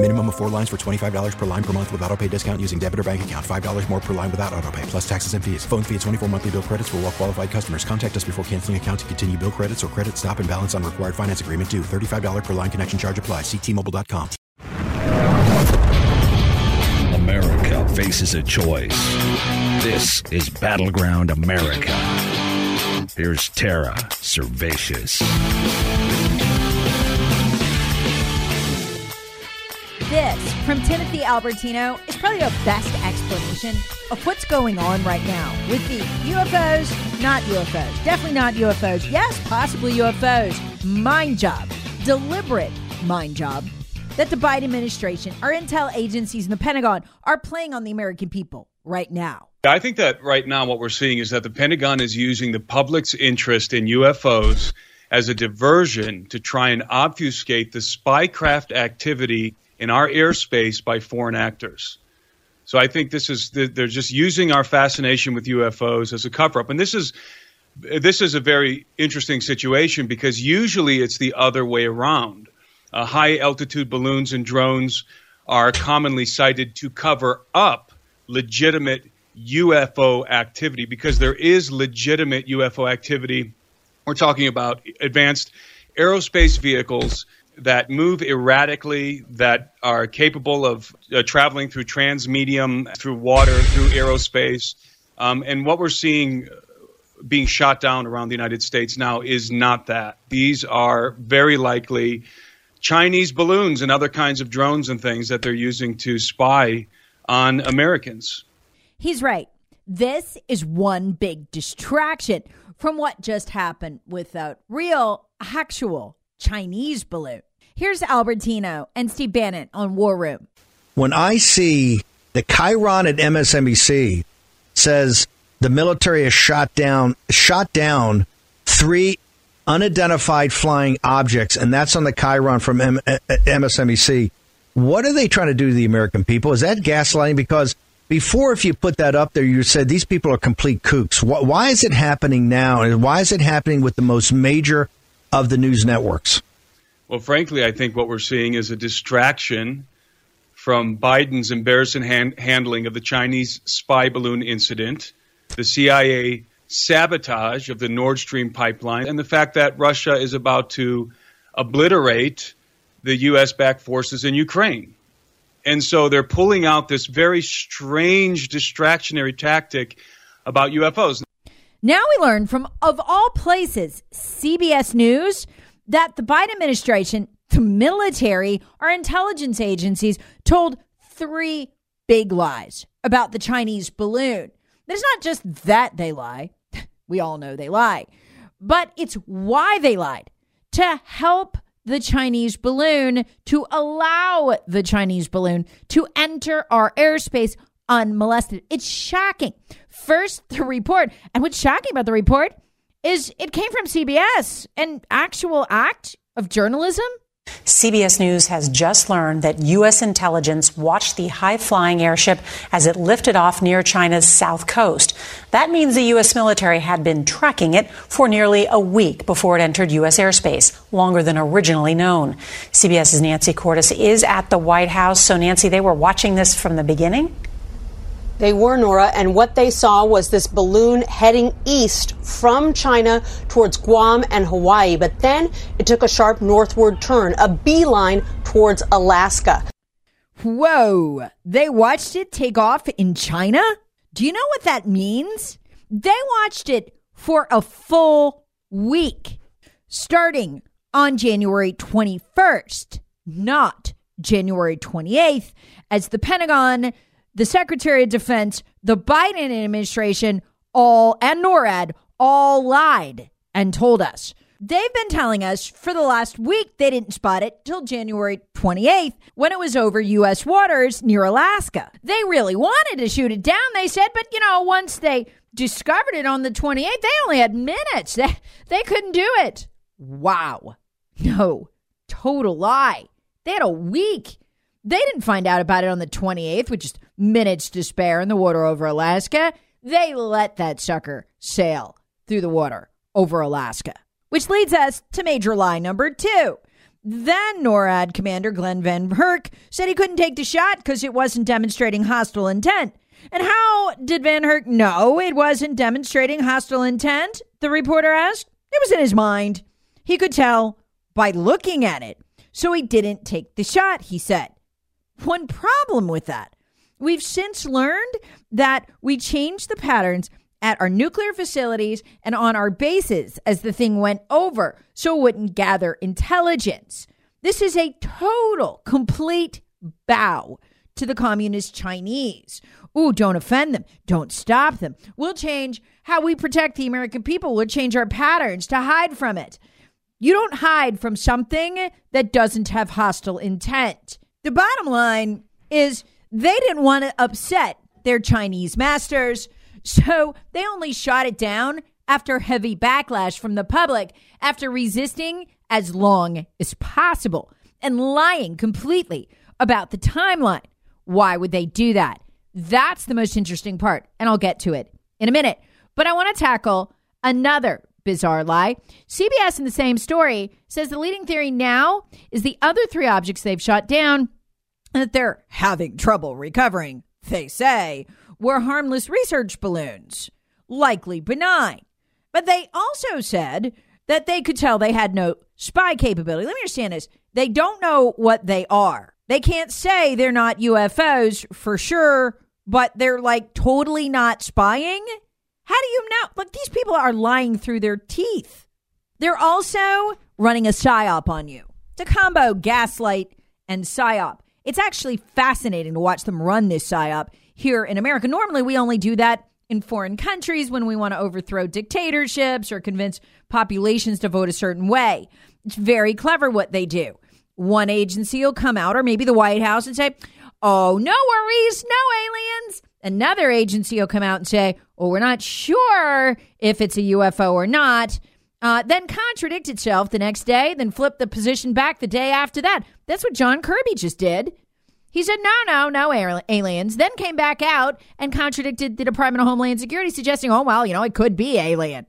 Minimum of 4 lines for $25 per line per month with autopay discount using debit or bank account. $5 more per line without autopay, plus taxes and fees. Phone fee at 24 monthly bill credits for well qualified customers. Contact us before canceling account to continue bill credits or credit stop and balance on required finance agreement due. $35 per line connection charge applies. See T-Mobile.com. America faces a choice. This is Battleground America. Here's Tara Servatius. This, from Timothy Alberino, is probably the best explanation of what's going on right now with the UFOs, not UFOs, definitely not UFOs, yes, possibly UFOs, mind job, deliberate mind job, that the Biden administration, our intel agencies, and the Pentagon are playing on the American people right now. I think that right now what we're seeing is that the Pentagon is using the public's interest in UFOs as a diversion to try and obfuscate the spycraft activity in our airspace by foreign actors. So I think this is, they're just using our fascination with UFOs as a cover-up. And this is a very interesting situation because usually it's the other way around. High-altitude balloons and drones are commonly cited to cover up legitimate UFO activity because there is legitimate UFO activity. We're talking about advanced aerospace vehicles that move erratically, that are capable of traveling through transmedium, through water, through aerospace. And what we're seeing being shot down around the United States now is not that. These are very likely Chinese balloons and other kinds of drones and things that they're using to spy on Americans. He's right. This is one big distraction from what just happened without real, actual Chinese balloon. Here's Albertino and Steve Bannon on War Room. When I see the Chiron at MSNBC says the military has shot down three unidentified flying objects, and that's on the Chiron from MSNBC. What are they trying to do to the American people? Is that gaslighting? Because before, if you put that up there, you said these people are complete kooks. Why is it happening now? And why is it happening with the most major of the news networks? Well, frankly, I think what we're seeing is a distraction from Biden's embarrassing handling of the Chinese spy balloon incident, the CIA sabotage of the Nord Stream pipeline, and the fact that Russia is about to obliterate the U.S.-backed forces in Ukraine. And so they're pulling out this very strange distractionary tactic about UFOs. Now we learn from, of all places, CBS News, that the Biden administration, the military, our intelligence agencies told three big lies about the Chinese balloon. It's not just that they lie. We all know they lie. But it's why they lied. To help the Chinese balloon, to allow the Chinese balloon to enter our airspace unmolested. It's shocking. First, the report. And what's shocking about the report is it came from CBS, an actual act of journalism. CBS News has just learned that U.S. intelligence watched the high-flying airship as it lifted off near China's south coast. That means the U.S. military had been tracking it for nearly a week before it entered U.S. airspace, longer than originally known. CBS's Nancy Cordes is at the White House. So, Nancy, they were watching this from the beginning? They were, Nora, and what they saw was this balloon heading east from China towards Guam and Hawaii. But then it took a sharp northward turn, a beeline towards Alaska. Whoa, they watched it take off in China? Do you know what that means? They watched it for a full week, starting on January 21st, not January 28th as the Pentagon, the Secretary of Defense, the Biden administration, all and NORAD all lied and told us. They've been telling us for the last week they didn't spot it till January 28th when it was over U.S. waters near Alaska. They really wanted to shoot it down, they said, but, you know, once they discovered it on the 28th, they only had minutes. They couldn't do it. Wow. No, total lie. They had a week. They didn't find out about it on the 28th with just minutes to spare in the water over Alaska. They let that sucker sail through the water over Alaska. Which leads us to major lie number two. Then NORAD Commander Glen VanHerck said he couldn't take the shot because it wasn't demonstrating hostile intent. And how did VanHerck know it wasn't demonstrating hostile intent? The reporter asked. It was in his mind. He could tell by looking at it. So he didn't take the shot, he said. One problem with that. We've since learned that we changed the patterns at our nuclear facilities and on our bases as the thing went over so it wouldn't gather intelligence. This is a total, complete bow to the communist Chinese. Ooh, don't offend them. Don't stop them. We'll change how we protect the American people. We'll change our patterns to hide from it. You don't hide from something that doesn't have hostile intent. The bottom line is they didn't want to upset their Chinese masters, so they only shot it down after heavy backlash from the public, after resisting as long as possible and lying completely about the timeline. Why would they do that? That's the most interesting part, and I'll get to it in a minute. But I want to tackle another bizarre lie. CBS in the same story says the leading theory now is the other three objects they've shot down and that they're having trouble recovering, they say, were harmless research balloons, likely benign. But they also said that they could tell they had no spy capability. Let me understand this. They don't know what they are. They can't say they're not UFOs for sure, but they're like totally not spying. How do you know? Look, these people are lying through their teeth. They're also running a psyop on you. It's a combo, gaslight and psyop. It's actually fascinating to watch them run this psyop here in America. Normally, we only do that in foreign countries when we want to overthrow dictatorships or convince populations to vote a certain way. It's very clever what they do. One agency will come out, or maybe the White House, and say, oh, no worries, no aliens. Another agency will come out and say, oh, we're not sure if it's a UFO or not. Then contradict itself the next day, then flip the position back the day after that. That's what John Kirby just did. He said, no aliens, then came back out and contradicted the Department of Homeland Security, suggesting, oh, well, you know, it could be alien,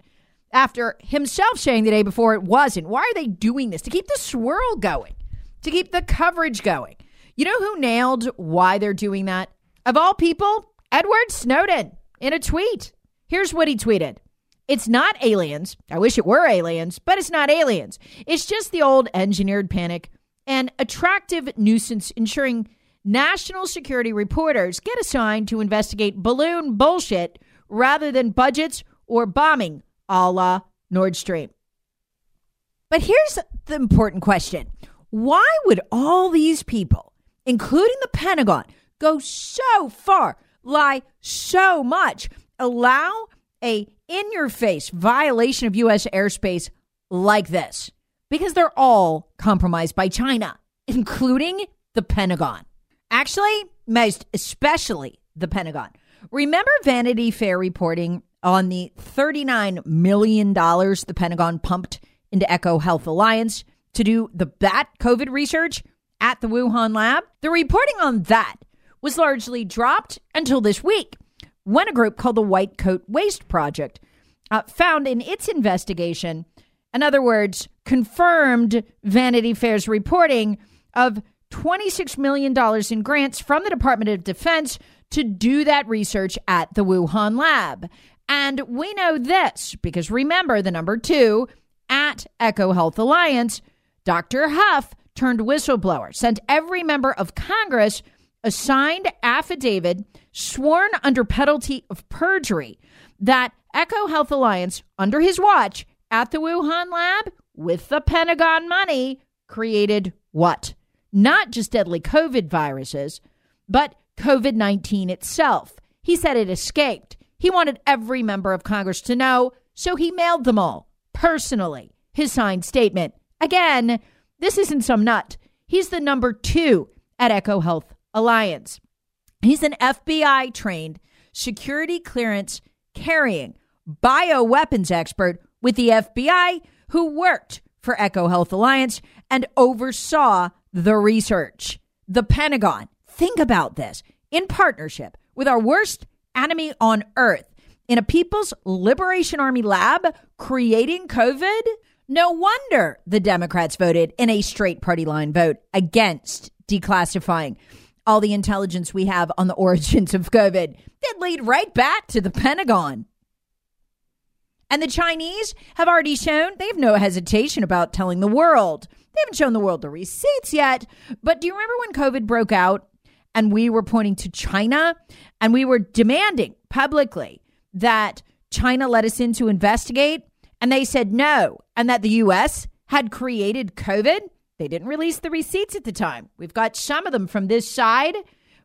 after himself saying the day before it wasn't. Why are they doing this? To keep the swirl going, to keep the coverage going. You know who nailed why they're doing that? Of all people, Edward Snowden in a tweet. Here's what he tweeted. It's not aliens. I wish it were aliens, but it's not aliens. It's just the old engineered panic and attractive nuisance ensuring national security reporters get assigned to investigate balloon bullshit rather than budgets or bombing a la Nord Stream. But here's the important question. Why would all these people, including the Pentagon, go so far, lie so much, allow a in-your-face violation of U.S. airspace like this? Because they're all compromised by China, including the Pentagon. Actually, most especially the Pentagon. Remember Vanity Fair reporting on the $39 million the Pentagon pumped into Echo Health Alliance to do the bat COVID research at the Wuhan lab? The reporting on that was largely dropped until this week, when a group called the White Coat Waste Project found in its investigation, in other words, confirmed Vanity Fair's reporting of $26 million in grants from the Department of Defense to do that research at the Wuhan lab. And we know this because remember the number two at Echo Health Alliance, Dr. Huff turned whistleblower, sent every member of Congress a signed affidavit sworn under penalty of perjury that Echo Health Alliance, under his watch at the Wuhan lab with the Pentagon money, created what? not just deadly COVID viruses, but COVID-19 itself. He said it escaped. He wanted every member of Congress to know, so he mailed them all personally his signed statement. Again, this isn't some nut. He's the number 2 at Echo Health Alliance. He's an FBI-trained security clearance carrying bioweapons expert with the FBI who worked for Echo Health Alliance and oversaw the research. The Pentagon, think about this, in partnership with our worst enemy on earth in a People's Liberation Army lab creating COVID? No wonder the Democrats voted in a straight party line vote against declassifying all the intelligence we have on the origins of COVID. That lead right back to the Pentagon. And the Chinese have already shown they have no hesitation about telling the world. They haven't shown the world the receipts yet. But do you remember when COVID broke out and we were pointing to China and we were demanding publicly that China let us in to investigate? And they said no, and that the U.S. had created COVID. They didn't release the receipts at the time. We've got some of them from this side,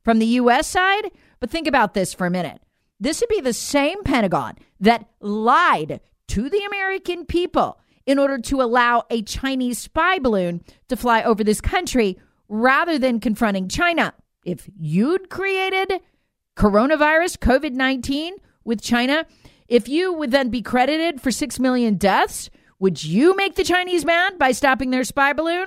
from the U.S. side. But think about this for a minute. This would be the same Pentagon that lied to the American people in order to allow a Chinese spy balloon to fly over this country rather than confronting China. If you'd created coronavirus, COVID-19 with China, if you would then be credited for 6 million deaths, would you make the Chinese mad by stopping their spy balloon?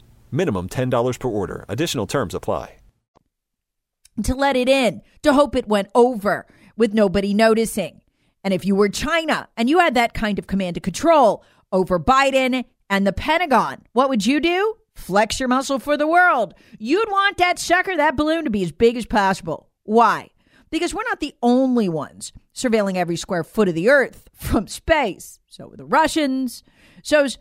Minimum $10 per order. Additional terms apply. To let it in, to hope it went over with nobody noticing. And if you were China and you had that kind of command and control over Biden and the Pentagon, what would you do? Flex your muscle for the world. You'd want that sucker, that balloon, to be as big as possible. Why? Because we're not the only ones surveilling every square foot of the earth from space. So are the Russians, so's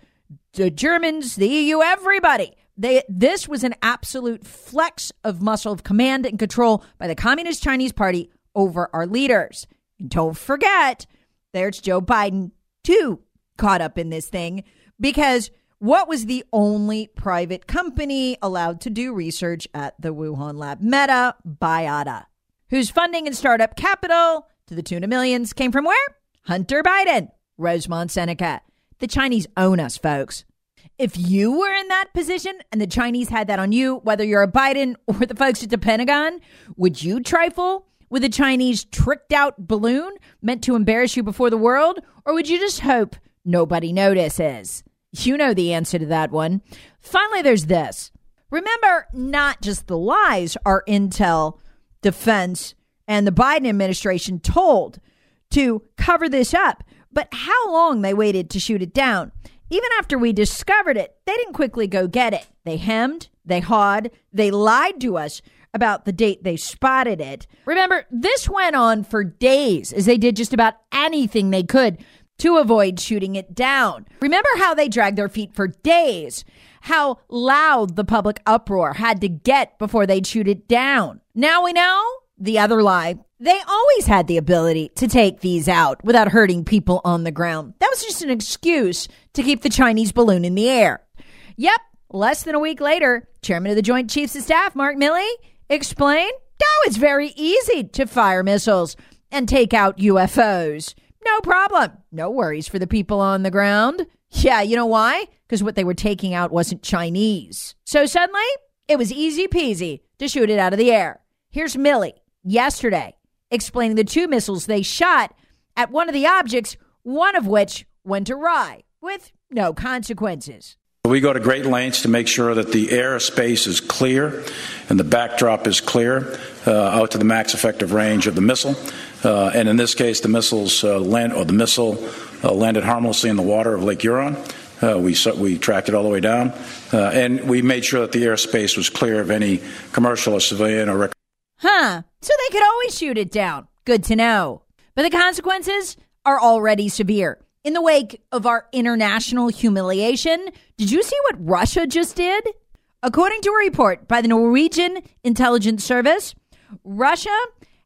the Germans, the EU, everybody. This was an absolute flex of muscle, of command and control by the Communist Chinese Party over our leaders. And don't forget, there's Joe Biden, too, caught up in this thing, because what was the only private company allowed to do research at the Wuhan lab? Meta, Baiada, whose funding and startup capital, to the tune of millions, came from where? Hunter Biden, Rosemont Seneca. The Chinese own us, folks. If you were in that position and the Chinese had that on you, whether you're a Biden or the folks at the Pentagon, would you trifle with a Chinese tricked out balloon meant to embarrass you before the world? Or would you just hope nobody notices? You know the answer to that one. Finally, there's this. Remember, not just the lies our intel, defense, and the Biden administration told to cover this up, but how long they waited to shoot it down. Even after we discovered it, they didn't quickly go get it. They hemmed, they hawed, they lied to us about the date they spotted it. Remember, this went on for days as they did just about anything they could to avoid shooting it down. Remember how they dragged their feet for days, how loud the public uproar had to get before they'd shoot it down. Now we know the other lie. They always had the ability to take these out without hurting people on the ground. That was just an excuse to keep the Chinese balloon in the air. Yep, less than a week later, Chairman of the Joint Chiefs of Staff, Mark Milley, explained, oh, it's very easy to fire missiles and take out UFOs. No problem. No worries for the people on the ground. Yeah, you know why? Because what they were taking out wasn't Chinese. So suddenly, it was easy peasy to shoot it out of the air. Here's Milley yesterday explaining the 2 missiles they shot at one of the objects, one of which went awry with no consequences. We go to great lengths to make sure that the airspace is clear and the backdrop is clear out to the max effective range of the missile. And in this case, the missile landed harmlessly in the water of Lake Huron. We tracked it all the way down, and we made sure that the airspace was clear of any commercial or civilian or recreational. So they could always shoot it down. Good to know. But the consequences are already severe. In the wake of our international humiliation, did you see what Russia just did? According to a report by the Norwegian Intelligence Service, Russia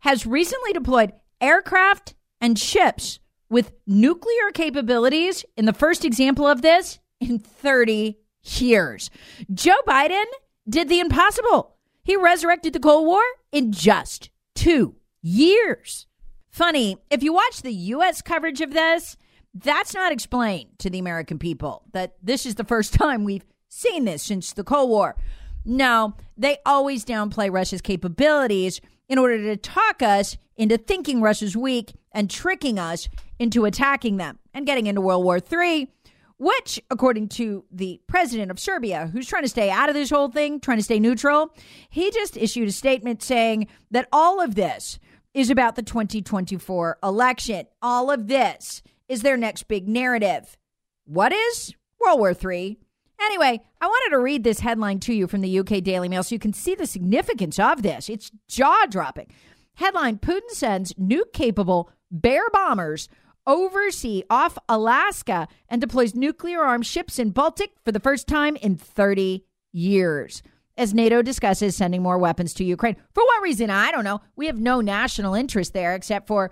has recently deployed aircraft and ships with nuclear capabilities in the first example of this in 30 years. Joe Biden did the impossible. He resurrected the Cold War in just 2 years. Funny, if you watch the U.S. coverage of this, that's not explained to the American people that this is the first time we've seen this since the Cold War. No, they always downplay Russia's capabilities in order to talk us into thinking Russia's weak and tricking us into attacking them and getting into World War III, which, according to the president of Serbia, who's trying to stay out of this whole thing, trying to stay neutral, he just issued a statement saying that all of this is about the 2024 election. All of this is their next big narrative. What is World War III? Anyway, I wanted to read this headline to you from the UK Daily Mail so you can see the significance of this. It's jaw-dropping. Headline, Putin sends nuke-capable bear bombers oversea off Alaska and deploys nuclear-armed ships in Baltic for the first time in 30 years. As NATO discusses sending more weapons to Ukraine. For what reason? I don't know. We have no national interest there except for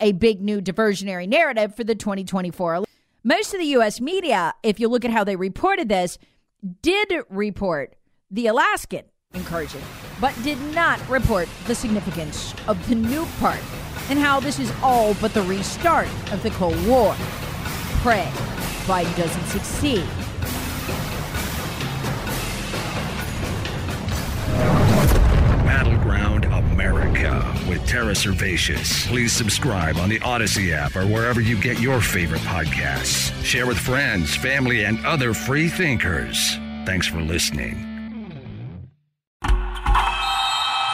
a big new diversionary narrative for the 2024 election. Most of the U.S. media, if you look at how they reported this, did report the Alaskan incursion, but did not report the significance of the nuke part and how this is all but the restart of the Cold War. Pray Biden doesn't succeed. Battleground America with Tara Servatius. Please subscribe on the Odyssey app or wherever you get your favorite podcasts. Share with friends, family, and other free thinkers. Thanks for listening.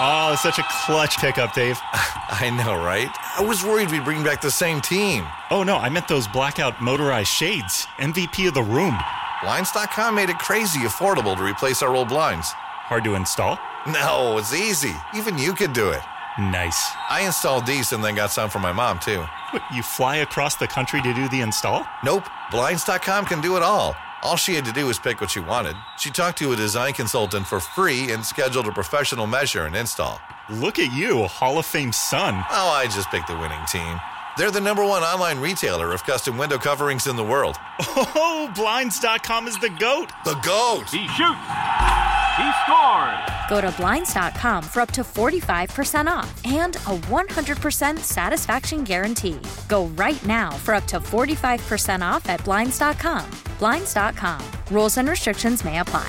Oh, such a clutch pickup, Dave. I know, right? I was worried we'd bring back the same team. Oh, no, I meant those blackout motorized shades. MVP of the room. Blinds.com made it crazy affordable to replace our old blinds. Hard to install? No, it's easy. Even you could do it. Nice. I installed these and then got some for my mom, too. What, you fly across the country to do the install? Nope. Blinds.com can do it all. All she had to do was pick what she wanted. She talked to a design consultant for free and scheduled a professional measure and install. Look at you, Hall of Fame son. Oh, I just picked the winning team. They're the #1 online retailer of custom window coverings in the world. Oh, Blinds.com is the GOAT. The GOAT. He shoots. He scores. Go to Blinds.com for up to 45% off and a 100% satisfaction guarantee. Go right now for up to 45% off at Blinds.com. Blinds.com. Rules and restrictions may apply.